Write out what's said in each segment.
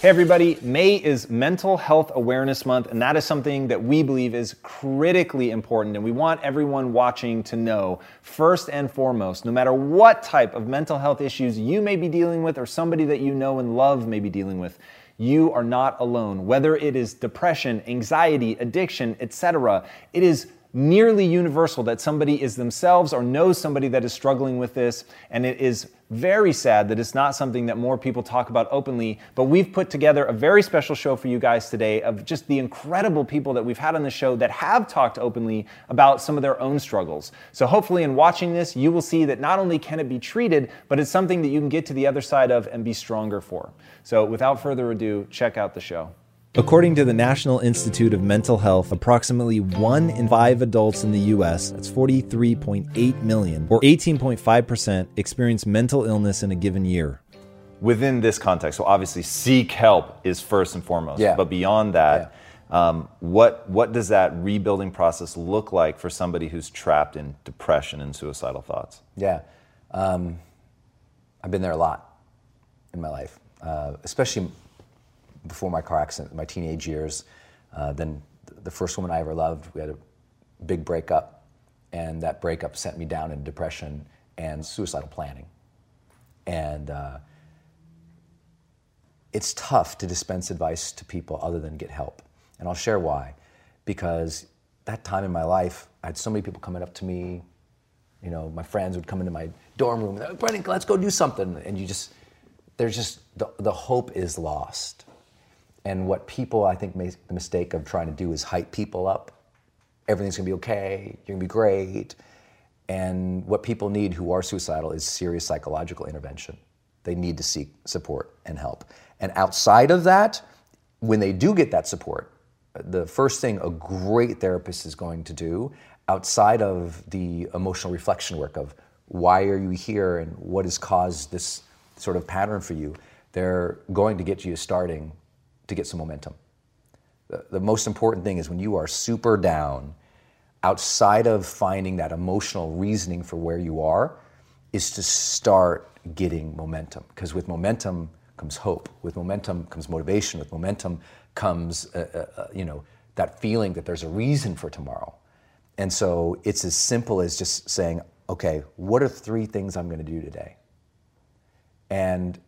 Hey everybody, May is Mental Health Awareness Month, and that is something that we believe is critically important, and we want everyone watching to know, first and foremost, no matter what type of mental health issues you may be dealing with or somebody that you know and love may be dealing with, you are not alone. Whether it is depression, anxiety, addiction, etc., it is nearly universal that somebody is themselves or knows somebody that is struggling with this, and it is very sad that it's not something that more people talk about openly, but we've put together a very special show for you guys today of just the incredible people that we've had on the show that have talked openly about some of their own struggles. So hopefully in watching this, you will see that not only can it be treated, but it's something that you can get to the other side of and be stronger for. So without further ado, check out the show. According to the National Institute of Mental Health, approximately 1 in 5 adults in the U.S., that's 43.8 million, or 18.5%, experience mental illness in a given year. Within this context, so obviously seek help is first and foremost, but beyond that, what does that rebuilding process look like for somebody who's trapped in depression and suicidal thoughts? I've been there a lot in my life, especially before my car accident, my teenage years, then the first woman I ever loved, we had a big breakup, and that breakup sent me down into depression and suicidal planning. And it's tough to dispense advice to people other than get help. And I'll share why. Because that time in my life, I had so many people coming up to me, you know, my friends would come into my dorm room, and Brennan, let's go do something. And you just, there's just, the hope is lost. And what people, I think, make the mistake of trying to do is hype people up. Everything's gonna be okay, you're gonna be great. And what people need who are suicidal is serious psychological intervention. They need to seek support and help. And outside of that, when they do get that support, the first thing a great therapist is going to do, outside of the emotional reflection work of why are you here and what has caused this sort of pattern for you, they're going to get you starting to get some momentum. The most important thing is when you are super down, outside of finding that emotional reasoning for where you are, is to start getting momentum. Because with momentum comes hope. With momentum comes motivation. With momentum comes, you know, that feeling that there's a reason for tomorrow. And so it's as simple as just saying, okay, what are 3 things I'm gonna do today? And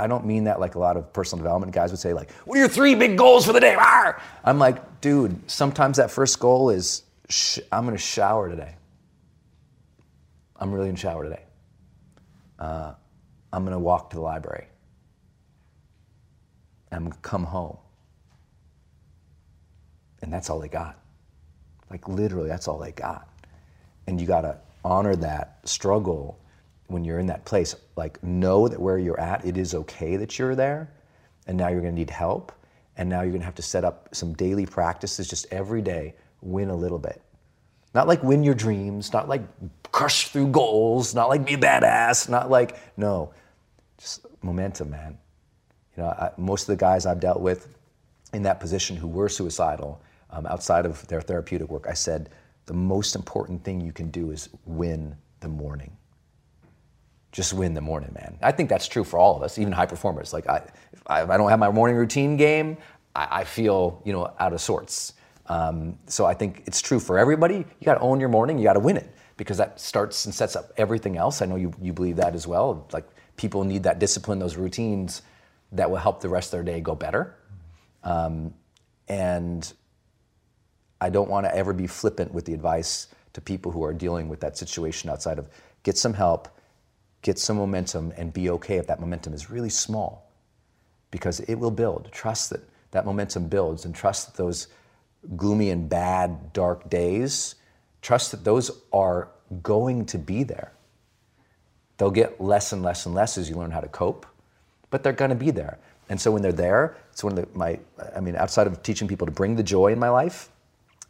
I don't mean that like a lot of personal development guys would say, like, what are your 3 big goals for the day? Arr! I'm like, dude, sometimes that first goal is, I'm gonna shower today. I'm really gonna shower today. I'm gonna walk to the library. And I'm gonna come home. And that's all they got. Like literally, that's all they got. And you gotta honor that struggle when you're in that place, like know that where you're at, it is okay that you're there, and now you're gonna need help, and now you're gonna have to set up some daily practices, just every day, win a little bit. Not like win your dreams, not like crush through goals, not like be a badass, not like, no, just momentum, man. You know, most of the guys I've dealt with in that position who were suicidal, outside of their therapeutic work, I said, the most important thing you can do is win the morning. Just win the morning, man. I think that's true for all of us, even high performers. Like if I don't have my morning routine game, I feel, you know, out of sorts. So I think it's true for everybody. You got to own your morning. You got to win it because that starts and sets up everything else. I know you believe that as well. Like people need that discipline, those routines that will help the rest of their day go better. And I don't want to ever be flippant with the advice to people who are dealing with that situation outside of get some help, get some momentum, and be okay if that momentum is really small, because it will build. Trust that that momentum builds, and trust that those gloomy and bad, dark days, trust that those are going to be there. They'll get less and less and less as you learn how to cope, but they're going to be there. And so when they're there, it's one of the, outside of teaching people to bring the joy in my life,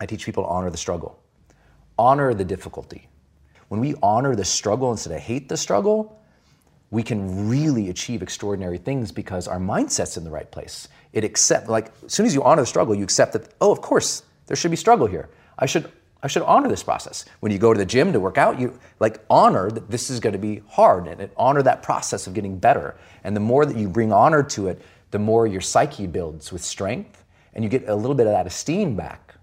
I teach people to honor the struggle, honor the difficulty. When we honor the struggle instead of hate the struggle, we can really achieve extraordinary things because our mindset's in the right place. It accept, like, as soon as you honor the struggle, you accept that, oh, of course, there should be struggle here. I should honor this process. When you go to the gym to work out, you like honor that this is going to be hard and honor that process of getting better. And the more that you bring honor to it, the more your psyche builds with strength and you get a little bit of that esteem back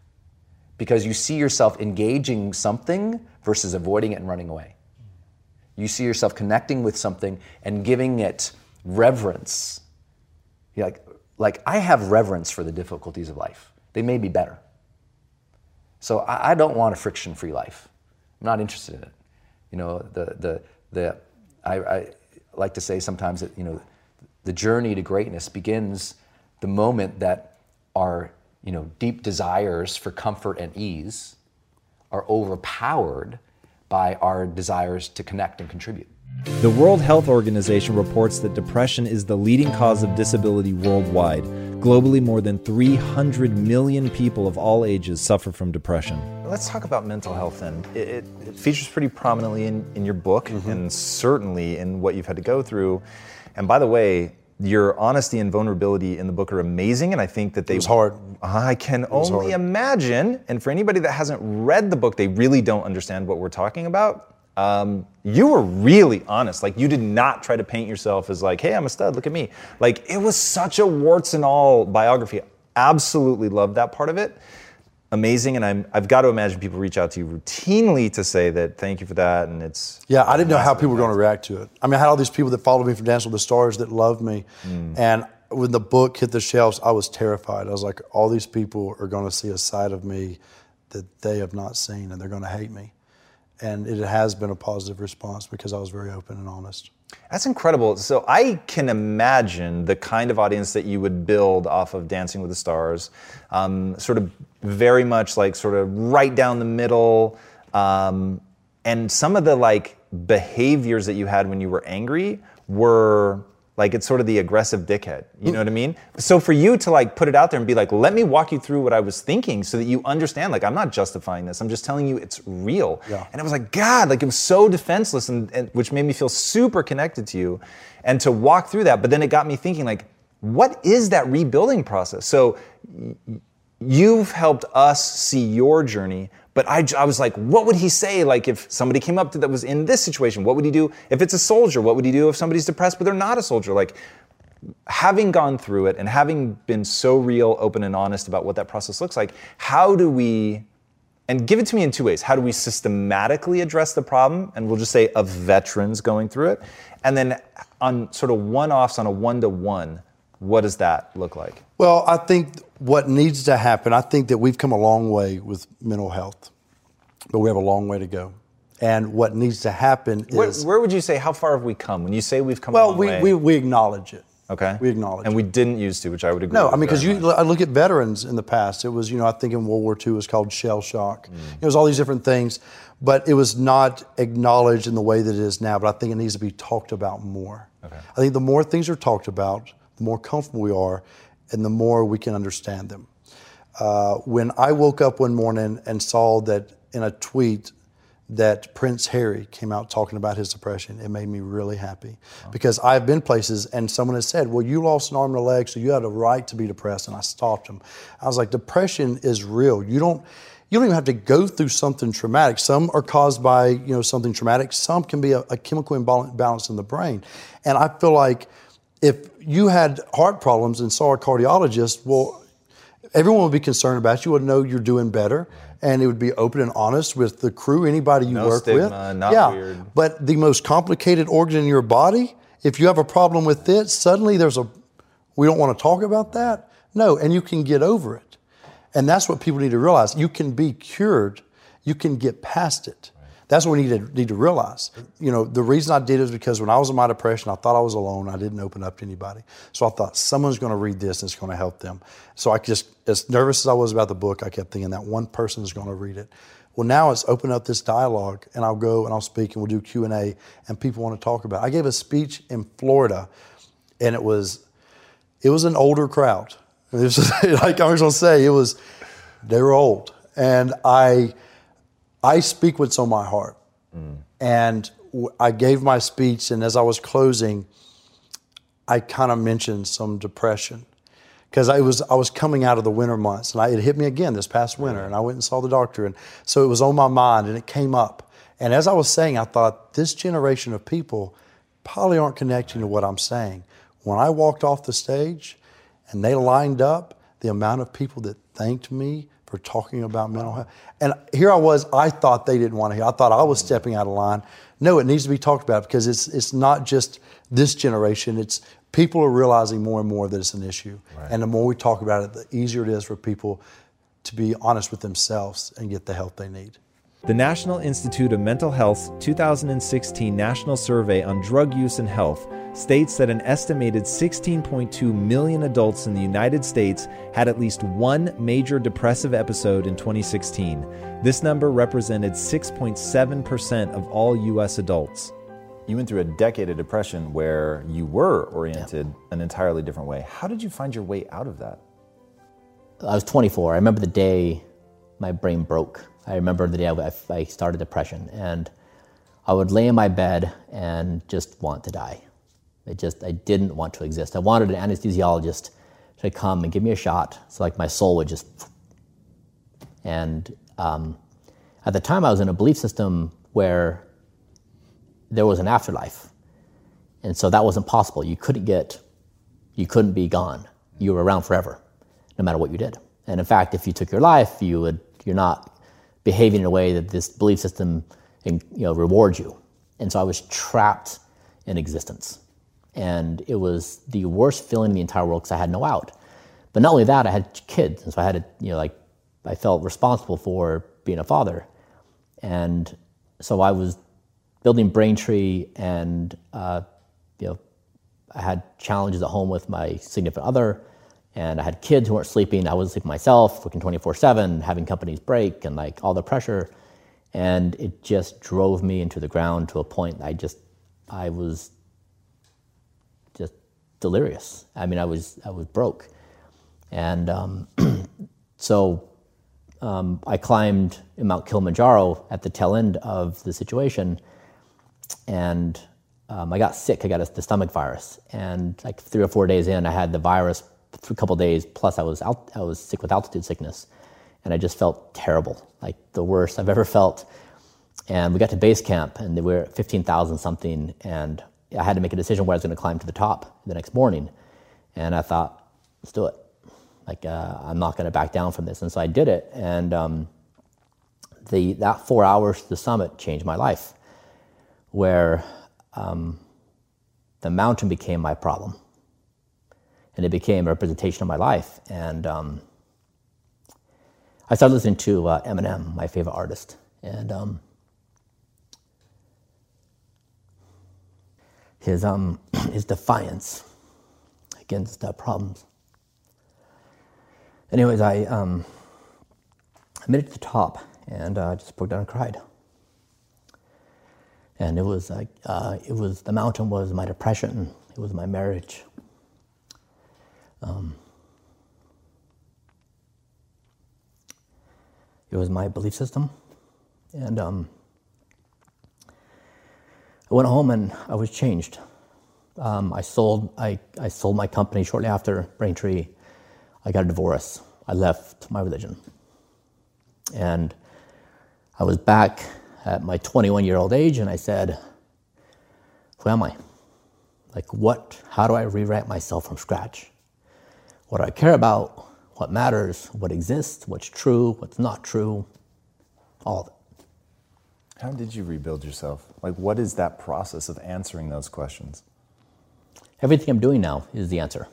because you see yourself engaging something versus avoiding it and running away. You see yourself connecting with something and giving it reverence. You're like I have reverence for the difficulties of life. They may be better. So I don't want a friction-free life. I'm not interested in it. You know, I like to say sometimes that, you know, the journey to greatness begins the moment that our, you know, deep desires for comfort and ease are overpowered by our desires to connect and contribute. The World Health Organization reports that depression is the leading cause of disability worldwide. Globally, more than 300 million people of all ages suffer from depression. Let's talk about mental health then. It features pretty prominently in your book, mm-hmm. and certainly in what you've had to go through. And by the way, your honesty and vulnerability in the book are amazing, and I think that it was hard. I can only imagine, and for anybody that hasn't read the book, they really don't understand what we're talking about. You were really honest. Like, you did not try to paint yourself as like, hey, I'm a stud, look at me. Like, it was such a warts and all biography. Absolutely loved that part of it. Amazing. And I've got to imagine people reach out to you routinely to say that, thank you for that. And it's... Yeah, I didn't know how people were going to react to it. I mean, I had all these people that followed me from Dance with the Stars that loved me. Mm. And when the book hit the shelves, I was terrified. I was like, all these people are going to see a side of me that they have not seen, and they're going to hate me. And it has been a positive response because I was very open and honest. That's incredible. So I can imagine the kind of audience that you would build off of Dancing with the Stars, sort of very much like sort of right down the middle. And some of the like behaviors that you had when you were angry were like, it's sort of the aggressive dickhead, you know what I mean? So for you to like put it out there and be like, let me walk you through what I was thinking so that you understand, like, I'm not justifying this, I'm just telling you it's real. Yeah. And I was like, God, like, I'm so defenseless, and which made me feel super connected to you. And to walk through that, but then it got me thinking like, what is that rebuilding process? So you've helped us see your journey, but I was like, what would he say? Like, if somebody came up to that was in this situation, what would he do? If it's a soldier, what would he do if somebody's depressed but they're not a soldier? Like, having gone through it and having been so real, open, and honest about what that process looks like, how do we, and give it to me in two ways, how do we systematically address the problem, and we'll just say of veterans going through it, and then on sort of one-offs on a one-to-one, what does that look like? Well, I think what needs to happen, I think that we've come a long way with mental health, but we have a long way to go. And what needs to happen is... Where would you say, how far have we come? When you say we've come a long way... Well, we acknowledge it. Okay. We acknowledge it. And we didn't used to, which I would agree with. No, I mean, because I look at veterans in the past. It was, you know, I think in World War II it was called shell shock. Mm. It was all these different things, but it was not acknowledged in the way that it is now, but I think it needs to be talked about more. Okay. I think the more things are talked about, the more comfortable we are, and the more we can understand them. When I woke up one morning and saw that in a tweet that Prince Harry came out talking about his depression, it made me really happy. Oh. Because I've been places and someone has said, well, you lost an arm and a leg, so you had a right to be depressed, and I stopped him. I was like, depression is real. You don't even have to go through something traumatic. Some are caused by, you know, something traumatic. Some can be a chemical imbalance in the brain. And I feel like if you had heart problems and saw a cardiologist, well, everyone would be concerned about you, would know you're doing better, and it would be open and honest with the crew, anybody you work stigma, with. Not weird. But the most complicated organ in your body, if you have a problem with it, suddenly there's a, we don't want to talk about that. No, and you can get over it. And that's what people need to realize. You can be cured. You can get past it. That's what we need to realize. You know, the reason I did it is because when I was in my depression, I thought I was alone. I didn't open up to anybody. So I thought someone's going to read this and it's going to help them. So I just, as nervous as I was about the book, I kept thinking that one person is going to read it. Well, now it's open up this dialogue, and I'll go and I'll speak, and we'll do Q&A, and people want to talk about it. I gave a speech in Florida, and it was an older crowd. It was just, like I was going to say, they were old. And I speak what's on my heart. Mm. And I gave my speech, and as I was closing, I kind of mentioned some depression. Because I was coming out of the winter months, and it hit me again this past winter, and I went and saw the doctor, and so it was on my mind, and it came up. And as I was saying, I thought, this generation of people probably aren't connecting to what I'm saying. When I walked off the stage, and they lined up, the amount of people that thanked me for talking about mental health. And here I was, I thought they didn't want to hear. I thought I was stepping out of line. No, it needs to be talked about, because it's not just this generation, it's people are realizing more and more that it's an issue. Right. And the more we talk about it, the easier it is for people to be honest with themselves and get the help they need. The National Institute of Mental Health's 2016 National Survey on Drug Use and Health states that an estimated 16.2 million adults in the United States had at least one major depressive episode in 2016. This number represented 6.7% of all U.S. adults. You went through a decade of depression where you were oriented an entirely different way. How did you find your way out of that? I was 24. I remember the day my brain broke. I remember the day I started depression. And I would lay in my bed and just want to die. I didn't want to exist. I wanted an anesthesiologist to come and give me a shot so like my soul would just... And at the time I was in a belief system where there was an afterlife. And so that wasn't possible. You couldn't be gone. You were around forever, no matter what you did. And in fact, if you took your life, you're not behaving in a way that this belief system, rewards you. And so I was trapped in existence. And it was the worst feeling in the entire world because I had no out. But not only that, I had kids. And so I had I felt responsible for being a father. And so I was building Braintree, and I had challenges at home with my significant other, and I had kids who weren't sleeping. I wasn't sleeping myself, working 24/7, having companies break, and like all the pressure, and it just drove me into the ground to a point that I was just delirious. I mean, I was broke, and so I climbed Mount Kilimanjaro at the tail end of the situation. And I got sick. I got the stomach virus, and like 3 or 4 days in, I had the virus for a couple of days. Plus, I was sick with altitude sickness, and I just felt terrible, like the worst I've ever felt. And we got to base camp, and we were at 15,000 something, and I had to make a decision where I was going to climb to the top the next morning. And I thought, let's do it. Like I'm not going to back down from this. And so I did it, and that 4 hours to the summit changed my life. Where the mountain became my problem, and it became a representation of my life. And I started listening to Eminem, my favorite artist, and his defiance against problems. Anyways, I made it to the top, and I just broke down and cried. And it was like, the mountain was my depression. It was my marriage. It was my belief system. And I went home and I was changed. I sold my company shortly after Braintree. I got a divorce. I left my religion. And I was back at my 21-year-old age, and I said, who am I? Like what, how do I rewrite myself from scratch? What do I care about? What matters? What exists? What's true? What's not true? All of it. How did you rebuild yourself? Like what is that process of answering those questions? Everything I'm doing now is the answer.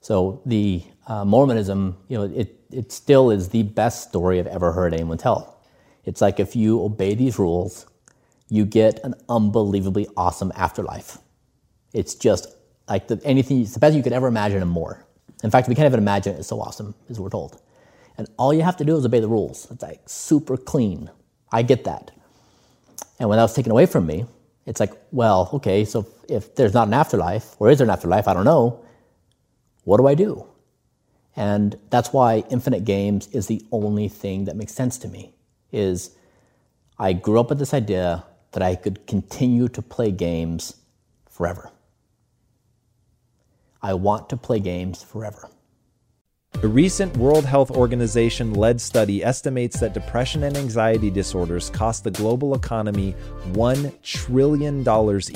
So the Mormonism, it still is the best story I've ever heard anyone tell. It's like if you obey these rules, you get an unbelievably awesome afterlife. It's just like it's the best you could ever imagine and more. In fact, we can't even imagine it. It's so awesome, as we're told. And all you have to do is obey the rules. It's like super clean. I get that. And when that was taken away from me, it's like, well, okay, so if there's not an afterlife, or is there an afterlife? I don't know. What do I do? And that's why infinite games is the only thing that makes sense to me, is I grew up with this idea that I could continue to play games forever. I want to play games forever. A recent World Health Organization-led study estimates that depression and anxiety disorders cost the global economy $1 trillion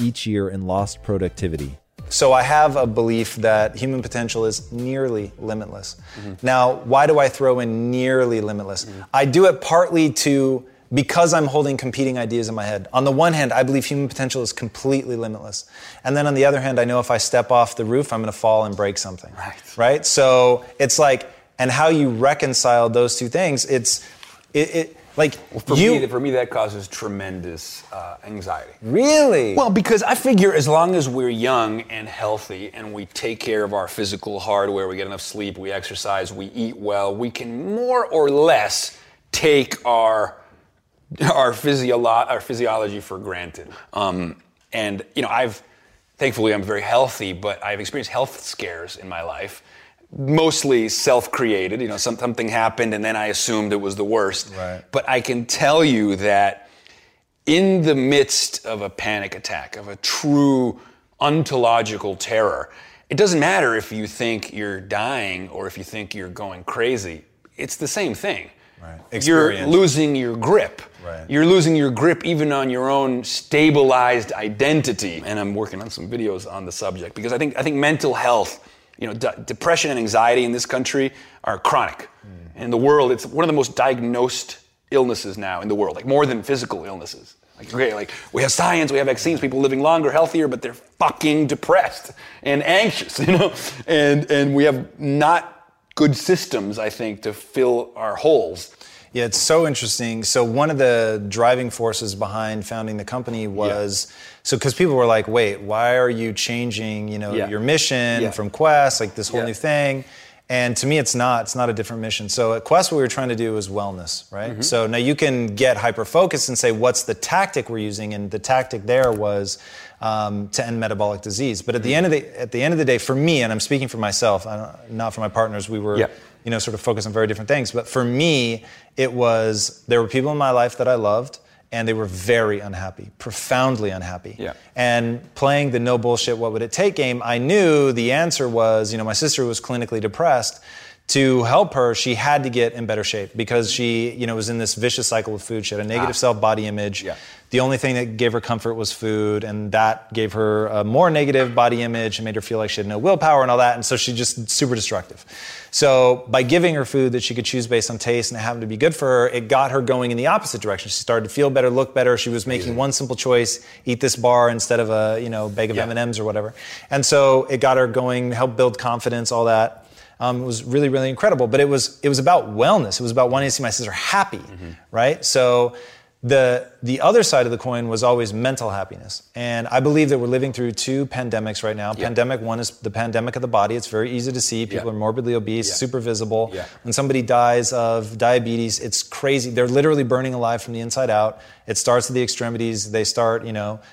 each year in lost productivity. So I have a belief that human potential is nearly limitless. Mm-hmm. Now, why do I throw in nearly limitless? Mm-hmm. I do it partly because I'm holding competing ideas in my head. On the one hand, I believe human potential is completely limitless. And then on the other hand, I know if I step off the roof, I'm going to fall and break something. Right? So it's like, and how you reconcile those two things, For me, that causes tremendous anxiety. Really? Well, because I figure as long as we're young and healthy and we take care of our physical hardware, we get enough sleep, we exercise, we eat well, we can more or less take our physiology for granted. Thankfully, I'm very healthy, but I've experienced health scares in my life. Mostly self-created, something happened and then I assumed it was the worst. Right. But I can tell you that in the midst of a panic attack, of a true ontological terror, it doesn't matter if you think you're dying or if you think you're going crazy. It's the same thing. Right. You're losing your grip. Right. You're losing your grip even on your own stabilized identity. And I'm working on some videos on the subject because I think mental health, depression and anxiety in this country are chronic. Mm. In the world, it's one of the most diagnosed illnesses now in the world, more than physical illnesses. We have science, we have vaccines, people living longer, healthier, but they're fucking depressed and anxious, And we have not good systems, I think, to fill our holes. Yeah, it's so interesting. So one of the driving forces behind founding the company was, because people were like, wait, why are you changing, your mission from Quest, this whole new thing? And to me, it's not a different mission. So at Quest, what we were trying to do was wellness, right? Mm-hmm. So now you can get hyper-focused and say, what's the tactic we're using? And the tactic there was to end metabolic disease. But at the end of the day, for me, and I'm speaking for myself, not for my partners, we were sort of focused on very different things. But for me, it was, there were people in my life that I loved, and they were very unhappy, profoundly unhappy. Yeah. And playing the no bullshit, what would it take game, I knew the answer was, my sister was clinically depressed. To help her, she had to get in better shape because she, was in this vicious cycle with food. She had a negative self-body image. Yeah. The only thing that gave her comfort was food, and that gave her a more negative body image and made her feel like she had no willpower and all that, and so she just super destructive. So by giving her food that she could choose based on taste and it happened to be good for her, it got her going in the opposite direction. She started to feel better, look better. She was making one simple choice, eat this bar instead of a bag of M&Ms or whatever. And so it got her going, helped build confidence, all that. It was really, really incredible. But it was about wellness. It was about wanting to see my sister happy, right? So the other side of the coin was always mental happiness. And I believe that we're living through two pandemics right now. Yeah. Pandemic one is the pandemic of the body. It's very easy to see. People are morbidly obese, super visible. Yeah. When somebody dies of diabetes, it's crazy. They're literally burning alive from the inside out. It starts at the extremities. They start,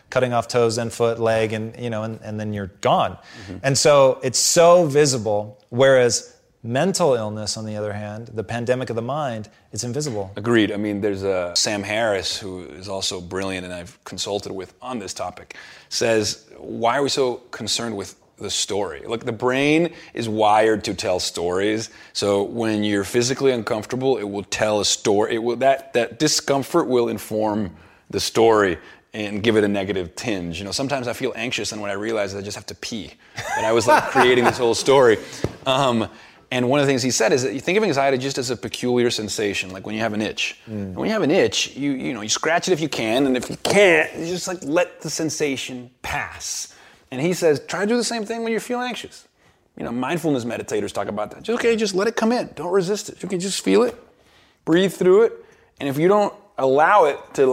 cutting off toes and foot, leg, and, and then you're gone. Mm-hmm. And so it's so visible. Whereas mental illness, on the other hand, the pandemic of the mind, it's invisible. Agreed. I mean, there's Sam Harris, who is also brilliant and I've consulted with on this topic, says, why are we so concerned with the story? Look, the brain is wired to tell stories. So when you're physically uncomfortable, it will tell a story. It will that discomfort will inform the story and give it a negative tinge. Sometimes I feel anxious and when I realize I just have to pee. And I was creating this whole story. And one of the things he said is that you think of anxiety just as a peculiar sensation, like when you have an itch. Mm. When you have an itch, you scratch it if you can, and if you can't, you just let the sensation pass. And he says, try to do the same thing when you feel anxious. Mindfulness meditators talk about that. Just let it come in. Don't resist it. You can just feel it, breathe through it, and if you don't allow it to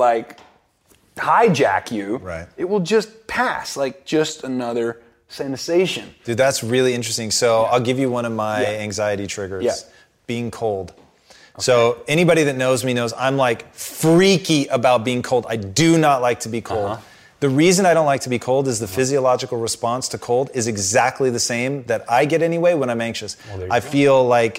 hijack you, it will just pass, just another sensation. Dude, that's really interesting. So I'll give you one of my anxiety triggers. Being cold. So anybody that knows me knows I'm like freaky about being cold. I do not like to be cold. Uh-huh. The reason I don't like to be cold is the physiological response to cold is exactly the same that I get anyway when I'm anxious. Well, I feel like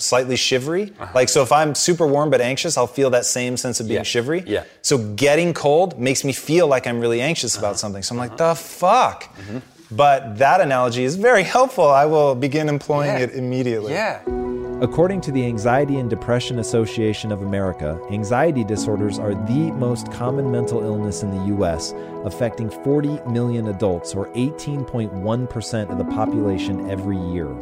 slightly shivery. Uh-huh. Like, so if I'm super warm but anxious, I'll feel that same sense of being shivery. Yeah. So getting cold makes me feel like I'm really anxious about something. So I'm like, the fuck? Mm-hmm. But that analogy is very helpful. I will begin employing it immediately. Yeah. According to the Anxiety and Depression Association of America, anxiety disorders are the most common mental illness in the U.S., affecting 40 million adults, or 18.1% of the population every year.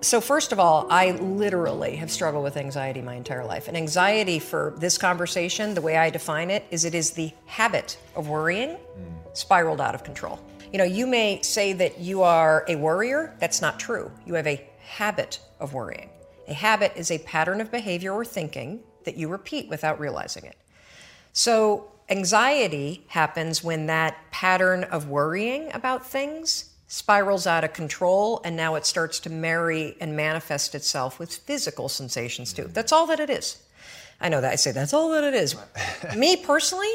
So first of all, I literally have struggled with anxiety my entire life. And anxiety, for this conversation, the way I define it is the habit of worrying spiraled out of control. You know, you may say that you are a worrier. That's not true. You have a habit of worrying. A habit is a pattern of behavior or thinking that you repeat without realizing it. So anxiety happens when that pattern of worrying about things spirals out of control, and now it starts to marry and manifest itself with physical sensations too. That's all that it is. I know that. I say that's all that it is. Me personally,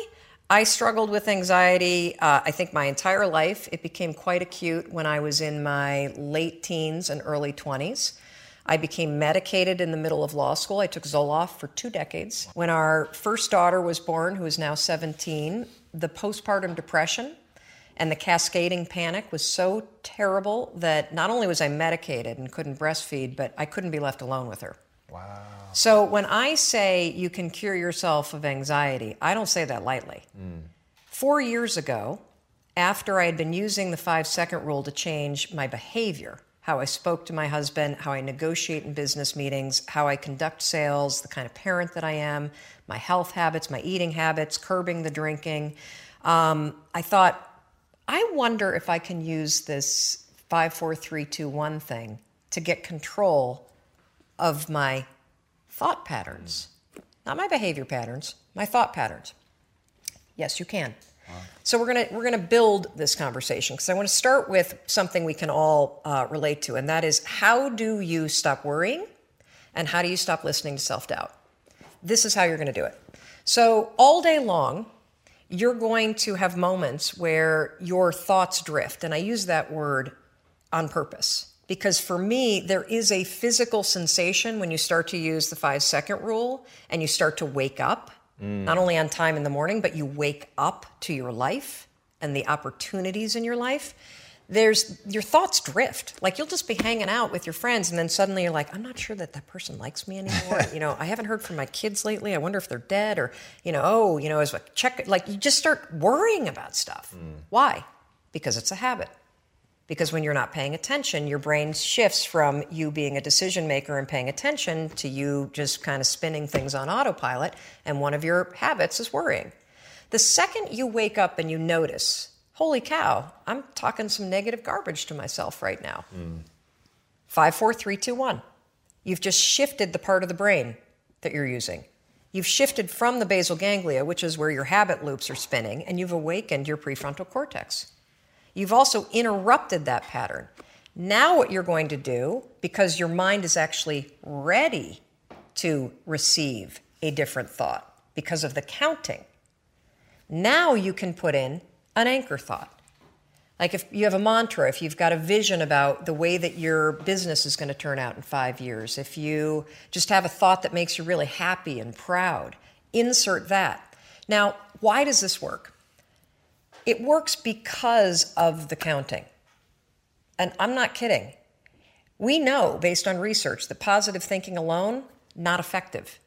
I struggled with anxiety, I think, my entire life. It became quite acute when I was in my late teens and early 20s. I became medicated in the middle of law school. I took Zoloft for 2 decades. When our first daughter was born, who is now 17, the postpartum depression and the cascading panic was so terrible that not only was I medicated and couldn't breastfeed, but I couldn't be left alone with her. Wow. So when I say you can cure yourself of anxiety, I don't say that lightly. 4 years ago, after I had been using the 5-second rule to change my behavior, how I spoke to my husband, how I negotiate in business meetings, how I conduct sales, the kind of parent that I am, my health habits, my eating habits, curbing the drinking. I thought, I wonder if I can use this 5, 4, 3, 2, 1 thing to get control of my thought patterns. Not my behavior patterns, my thought patterns. Yes, you can. So we're gonna build this conversation, because I want to start with something we can all relate to, and that is, how do you stop worrying, and how do you stop listening to self-doubt? This is how you're going to do it. So all day long, you're going to have moments where your thoughts drift, and I use that word on purpose, because for me, there is a physical sensation when you start to use the 5-second rule, and you start to wake up. Not only on time in the morning, but you wake up to your life and the opportunities in your life. Your thoughts drift. Like, you'll just be hanging out with your friends, and then suddenly you're like, I'm not sure that person likes me anymore. I haven't heard from my kids lately. I wonder if they're dead, or, as a check. Like, you just start worrying about stuff. Why? Because it's a habit. Because when you're not paying attention, your brain shifts from you being a decision maker and paying attention to you just kind of spinning things on autopilot, and one of your habits is worrying. The second you wake up and you notice, holy cow, I'm talking some negative garbage to myself right now. 5, 4, 3, 2, 1. You've just shifted the part of the brain that you're using. You've shifted from the basal ganglia, which is where your habit loops are spinning, and you've awakened your prefrontal cortex. You've also interrupted that pattern. Now what you're going to do, because your mind is actually ready to receive a different thought because of the counting, now you can put in an anchor thought. Like, if you have a mantra, if you've got a vision about the way that your business is going to turn out in 5 years, if you just have a thought that makes you really happy and proud, insert that. Now, why does this work? It works because of the counting. And I'm not kidding. We know, based on research, that positive thinking alone, not effective.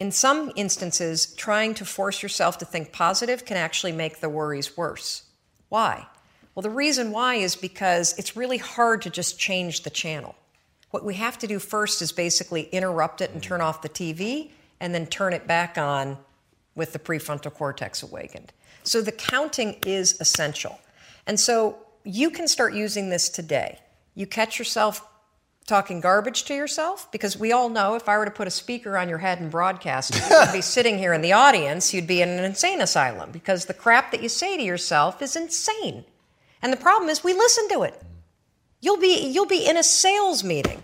In some instances, trying to force yourself to think positive can actually make the worries worse. Why? Well, the reason why is because it's really hard to just change the channel. What we have to do first is basically interrupt it and turn off the TV, and then turn it back on with the prefrontal cortex awakened. So the counting is essential. And so you can start using this today. You catch yourself talking garbage to yourself, because we all know, if I were to put a speaker on your head and broadcast, you'd be sitting here in the audience, you'd be in an insane asylum, because the crap that you say to yourself is insane. And the problem is, we listen to it. You'll be in a sales meeting,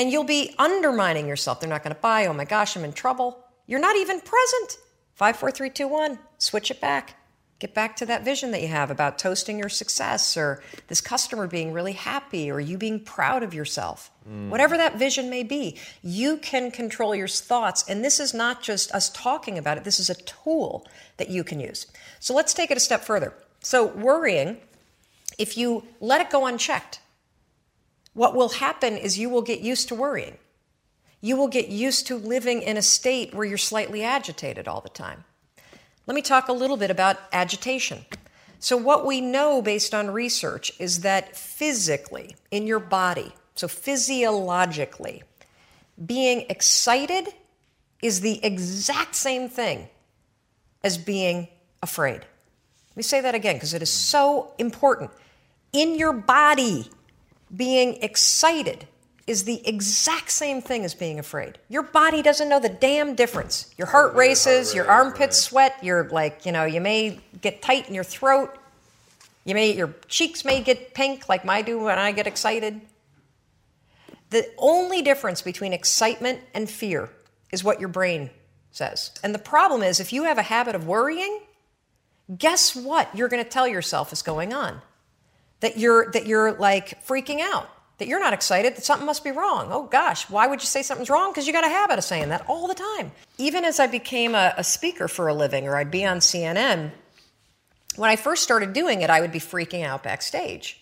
And you'll be undermining yourself. They're not going to buy. Oh my gosh, I'm in trouble. You're not even present. 5, 4, 3, 2, 1. Switch it back. Get back to that vision that you have about toasting your success or this customer being really happy or you being proud of yourself. Whatever that vision may be, you can control your thoughts. And this is not just us talking about it. This is a tool that you can use. So let's take it a step further. So worrying, if you let it go unchecked, what will happen is you will get used to worrying. You will get used to living in a state where you're slightly agitated all the time. Let me talk a little bit about agitation. So what we know based on research is that physically, in your body, so physiologically, being excited is the exact same thing as being afraid. Let me say that again because it is so important. In your body, being excited is the exact same thing as being afraid. Your body doesn't know the damn difference. Your heart races, your armpits sweat, you're like, you know, you may get tight in your throat, your cheeks may get pink like mine do when I get excited. The only difference between excitement and fear is what your brain says. And the problem is if you have a habit of worrying, guess what you're going to tell yourself is going on? That you're like freaking out, that you're not excited, that something must be wrong. Oh gosh, why would you say something's wrong? Because you got a habit of saying that all the time. Even as I became a speaker for a living, or I'd be on CNN, when I first started doing it, I would be freaking out backstage.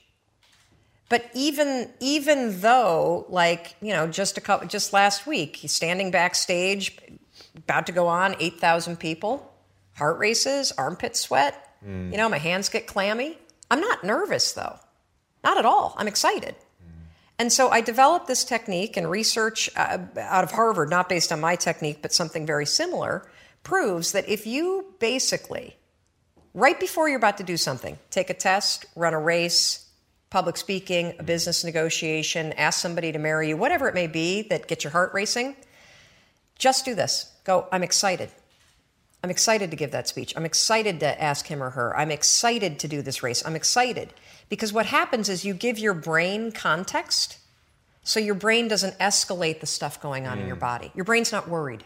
But even though, like, you know, just last week, standing backstage, about to go on, 8,000 people, heart races, armpit sweat, you know, my hands get clammy. I'm not nervous, though. Not at all. I'm excited. And so I developed this technique, and research out of Harvard, not based on my technique, but something very similar, proves that if you basically, right before you're about to do something, take a test, run a race, public speaking, a business negotiation, ask somebody to marry you, whatever it may be that gets your heart racing, just do this. Go, I'm excited. I'm excited to give that speech. I'm excited to ask him or her. I'm excited to do this race. I'm excited. Because what happens is you give your brain context, so your brain doesn't escalate the stuff going on in your body. Your brain's not worried.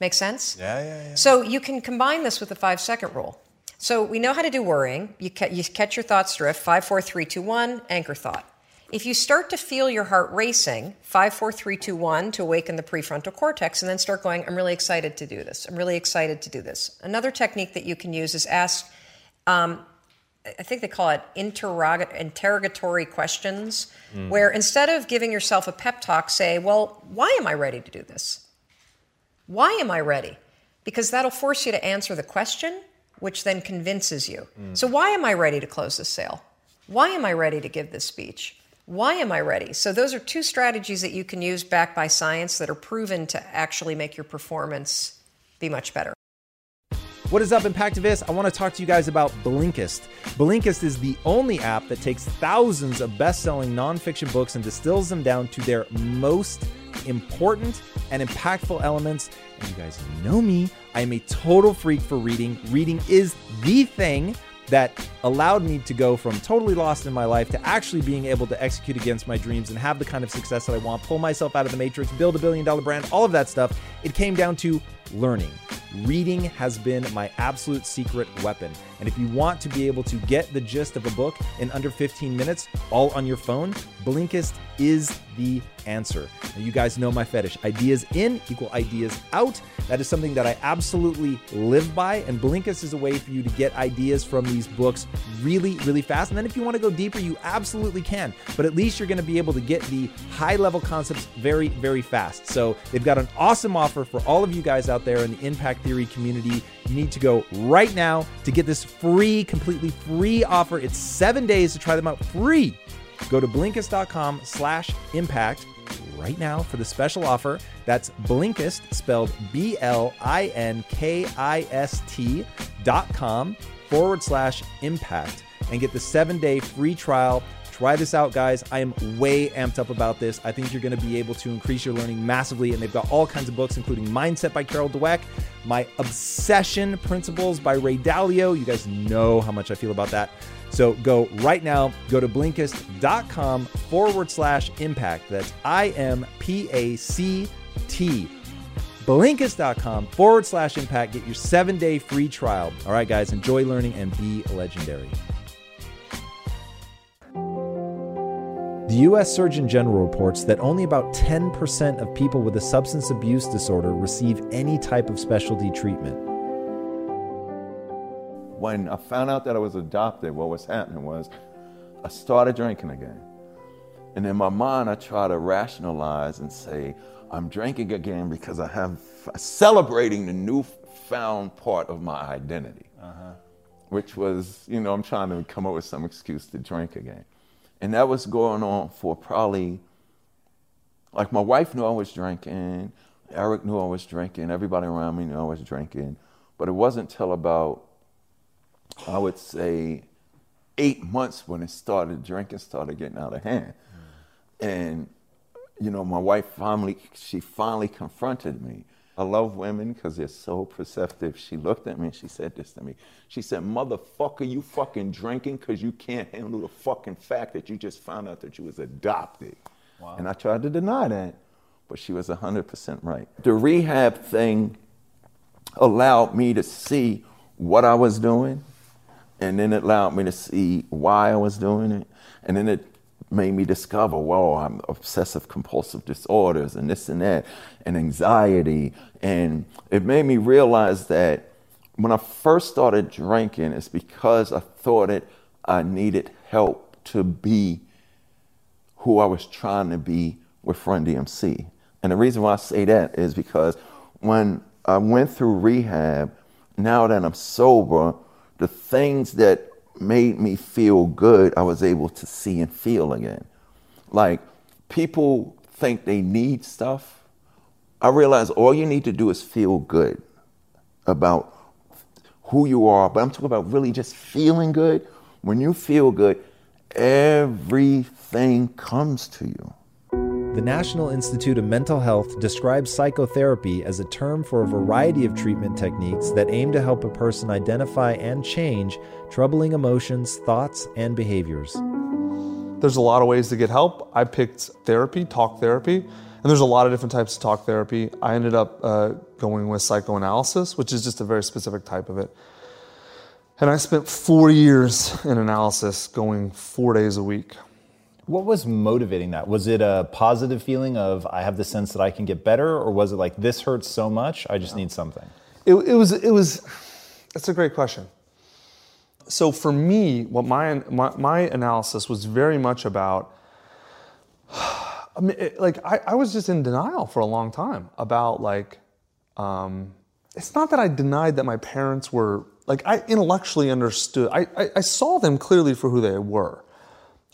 Make sense? Yeah. So you can combine this with the 5-second rule. So we know how to do worrying. You catch your thoughts drift, 5, 4, 3, 2, 1, anchor thought. If you start to feel your heart racing, 5, 4, 3, 2, 1, to awaken the prefrontal cortex, and then start going, I'm really excited to do this. I'm really excited to do this. Another technique that you can use is ask, I think they call it interrogatory questions, where instead of giving yourself a pep talk, say, well, why am I ready to do this? Why am I ready? Because that'll force you to answer the question, which then convinces you. So why am I ready to close this sale? Why am I ready to give this speech? Why am I ready? So those are two strategies that you can use backed by science that are proven to actually make your performance be much better. What is up, Impactivists? I want to talk to you guys about Blinkist. Blinkist is the only app that takes thousands of best-selling nonfiction books and distills them down to their most important and impactful elements. And you guys know me. I am a total freak for reading. Reading is the thing that allowed me to go from totally lost in my life to actually being able to execute against my dreams and have the kind of success that I want, pull myself out of the matrix, build $1 billion brand, all of that stuff. It came down to learning. Reading has been my absolute secret weapon. And if you want to be able to get the gist of a book in under 15 minutes, all on your phone, Blinkist is the answer. Now, you guys know my fetish. Ideas in equal ideas out. That is something that I absolutely live by. And Blinkist is a way for you to get ideas from these books really, really fast. And then if you want to go deeper, you absolutely can. But at least you're going to be able to get the high-level concepts very, very fast. So they've got an awesome offer for all of you guys out there in the Impact Theory community. You need to go right now to get this free, completely free offer. It's 7 days to try them out free. Go to Blinkist.com/impact right now for the special offer. That's Blinkist, spelled BLINKIST.com/impact, and get the 7-day free trial. Try this out, guys. I am way amped up about this. I think you're going to be able to increase your learning massively, and they've got all kinds of books, including Mindset by Carol Dweck, my Obsession Principles by Ray Dalio. You guys know how much I feel about that. So go right now, go to Blinkist.com/impact. That's IMPACT. Blinkist.com/impact. Get your 7-day free trial. All right, guys, enjoy learning and be legendary. The U.S. Surgeon General reports that only about 10% of people with a substance abuse disorder receive any type of specialty treatment. When I found out that I was adopted, what was happening was I started drinking again. And in my mind, I try to rationalize and say, I'm drinking again because I have celebrating the newfound part of my identity, which was, you know, I'm trying to come up with some excuse to drink again. And that was going on for probably, like, my wife knew I was drinking, Eric knew I was drinking, everybody around me knew I was drinking, but it wasn't till about, I would say, 8 months when it started, drinking started getting out of hand. And, you know, my wife finally confronted me. I love women because they're so perceptive. She looked at me and she said this to me. She said, motherfucker, you fucking drinking because you can't handle the fucking fact that you just found out that you was adopted. Wow. And I tried to deny that, but she was 100% right. The rehab thing allowed me to see what I was doing, and then it allowed me to see why I was doing it, and then it made me discover, whoa, I'm obsessive compulsive disorders and this and that and anxiety. And it made me realize that when I first started drinking, it's because I thought I needed help to be who I was trying to be with Run DMC. And the reason why I say that is because when I went through rehab, now that I'm sober, the things that made me feel good, I was able to see and feel again. Like, people think they need stuff. I realized all you need to do is feel good about who you are, but I'm talking about really just feeling good. When you feel good, everything comes to you. The National Institute of Mental Health describes psychotherapy as a term for a variety of treatment techniques that aim to help a person identify and change troubling emotions, thoughts, and behaviors. There's a lot of ways to get help. I picked therapy, talk therapy, and there's a lot of different types of talk therapy. I ended up going with psychoanalysis, which is just a very specific type of it. And I spent 4 years in analysis going 4 days a week. What was motivating that? Was it a positive feeling of, I have the sense that I can get better? Or was it like, this hurts so much, I just need something? It was, that's a great question. So for me, what my analysis was very much about, I was just in denial for a long time about it's not that I denied that my parents were, I intellectually understood, I saw them clearly for who they were.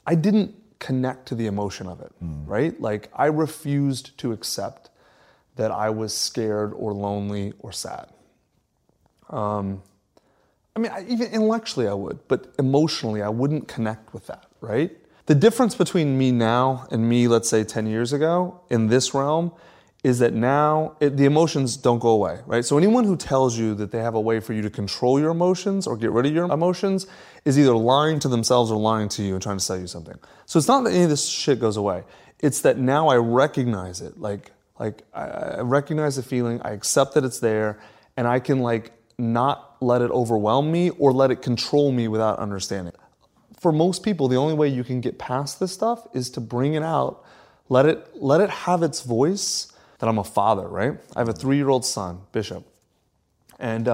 I didn't connect to the emotion of it, right? I refused to accept that I was scared or lonely or sad. Even intellectually I would, but emotionally I wouldn't connect with that, right? The difference between me now and me, let's say 10 years ago, in this realm, is that now the emotions don't go away, right? So anyone who tells you that they have a way for you to control your emotions or get rid of your emotions is either lying to themselves or lying to you and trying to sell you something. So it's not that any of this shit goes away. It's that now I recognize it. I recognize the feeling, I accept that it's there, and I can not let it overwhelm me or let it control me without understanding. For most people, the only way you can get past this stuff is to bring it out, let it have its voice. That I'm a father, right? I have a 3-year-old son, Bishop. And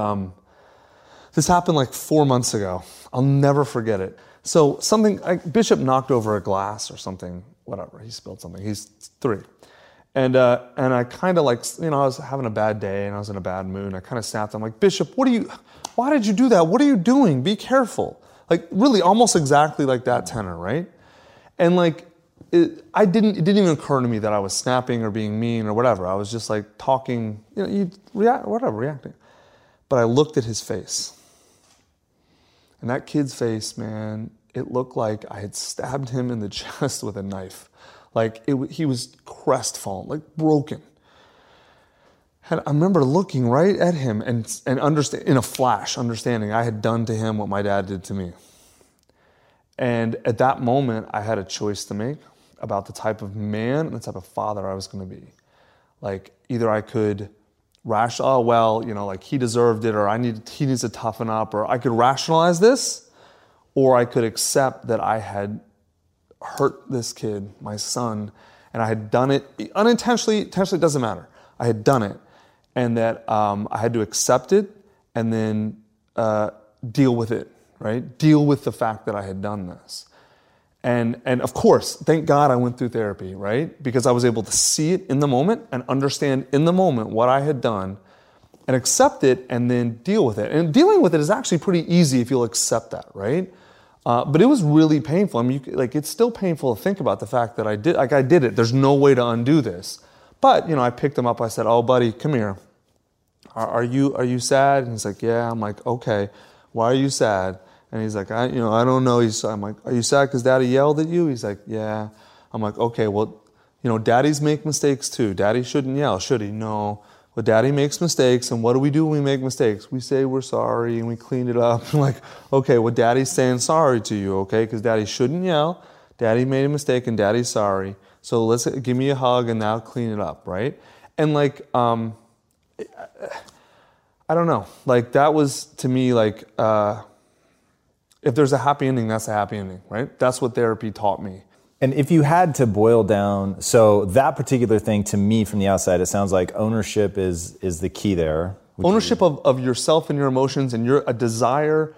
this happened 4 months ago. I'll never forget it. So Bishop knocked over a glass or something, whatever. He spilled something. He's 3. And I kind of I was having a bad day and I was in a bad mood. I kind of snapped. I'm like, Bishop, why did you do that? What are you doing? Be careful. Really almost exactly like that tenor, right? And it didn't even occur to me that I was snapping or being mean or whatever. I was just talking, reacting. But I looked at his face. And that kid's face, man, it looked like I had stabbed him in the chest with a knife. He was crestfallen, broken. I remember looking right at him and in a flash, understanding I had done to him what my dad did to me. And at that moment, I had a choice to make about the type of man and the type of father I was going to be. Like, either I could he deserved it, or he needs to toughen up, or I could rationalize this, or I could accept that I had hurt this kid, my son, and I had done it unintentionally, intentionally, it doesn't matter. I had done it. And that I had to accept it and then deal with it, right? Deal with the fact that I had done this. And of course, thank God I went through therapy, right? Because I was able to see it in the moment and understand in the moment what I had done and accept it and then deal with it. And dealing with it is actually pretty easy if you'll accept that, right? But it was really painful. I mean, it's still painful to think about the fact that I did it. There's no way to undo this. But, I picked him up. I said, "Oh, buddy, come here. Are you sad?" And he's like, "Yeah." I'm like, "Okay, why are you sad?" And he's like, I don't know. I'm like, "Are you sad because Daddy yelled at you?" He's like, "Yeah." I'm like, "Okay, well, daddies make mistakes too. Daddy shouldn't yell, should he?" "No. Well, Daddy makes mistakes, and what do? When we make mistakes, we say we're sorry and we clean it up." I'm like, "Okay, well, Daddy's saying sorry to you, okay? Because Daddy shouldn't yell. Daddy made a mistake, and Daddy's sorry. So let's give me a hug, and now clean it up, right?" And I don't know. That was to me if there's a happy ending, that's a happy ending, right? That's what therapy taught me. And if you had to boil down, so that particular thing to me from the outside, it sounds like ownership is the key there. Ownership of yourself and your emotions and a desire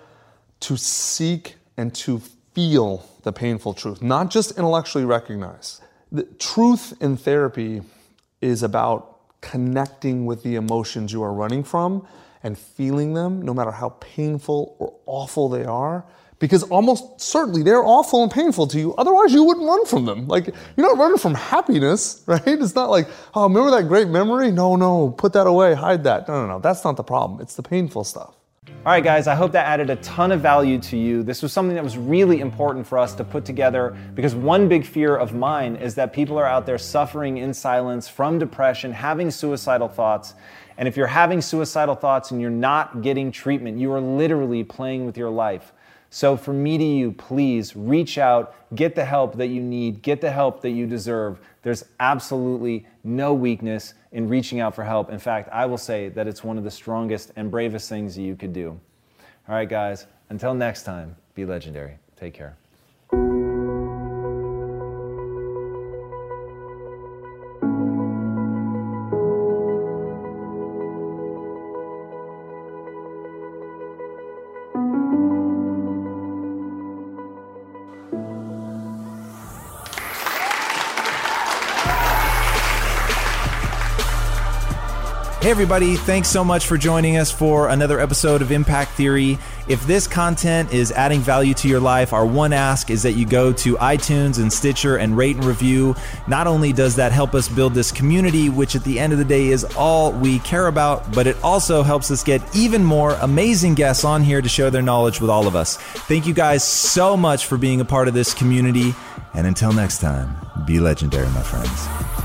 to seek and to feel the painful truth, not just intellectually recognize. The truth in therapy is about connecting with the emotions you are running from and feeling them, no matter how painful or awful they are, because almost certainly they're awful and painful to you. Otherwise, you wouldn't run from them. You're not running from happiness, right? It's not like, "Oh, remember that great memory? No, put that away, hide that." No, that's not the problem. It's the painful stuff. All right, guys, I hope that added a ton of value to you. This was something that was really important for us to put together because one big fear of mine is that people are out there suffering in silence from depression, having suicidal thoughts. And if you're having suicidal thoughts and you're not getting treatment, you are literally playing with your life. So from me to you, please reach out, get the help that you need, get the help that you deserve. There's absolutely no weakness in reaching out for help. In fact, I will say that it's one of the strongest and bravest things that you could do. All right, guys, until next time, be legendary. Take care. Hey everybody, thanks so much for joining us for another episode of Impact Theory. If this content is adding value to your life, our one ask is that you go to iTunes and Stitcher and rate and review. Not only does that help us build this community, which at the end of the day is all we care about, but it also helps us get even more amazing guests on here to share their knowledge with all of us. Thank you guys so much for being a part of this community. And until next time, be legendary, my friends.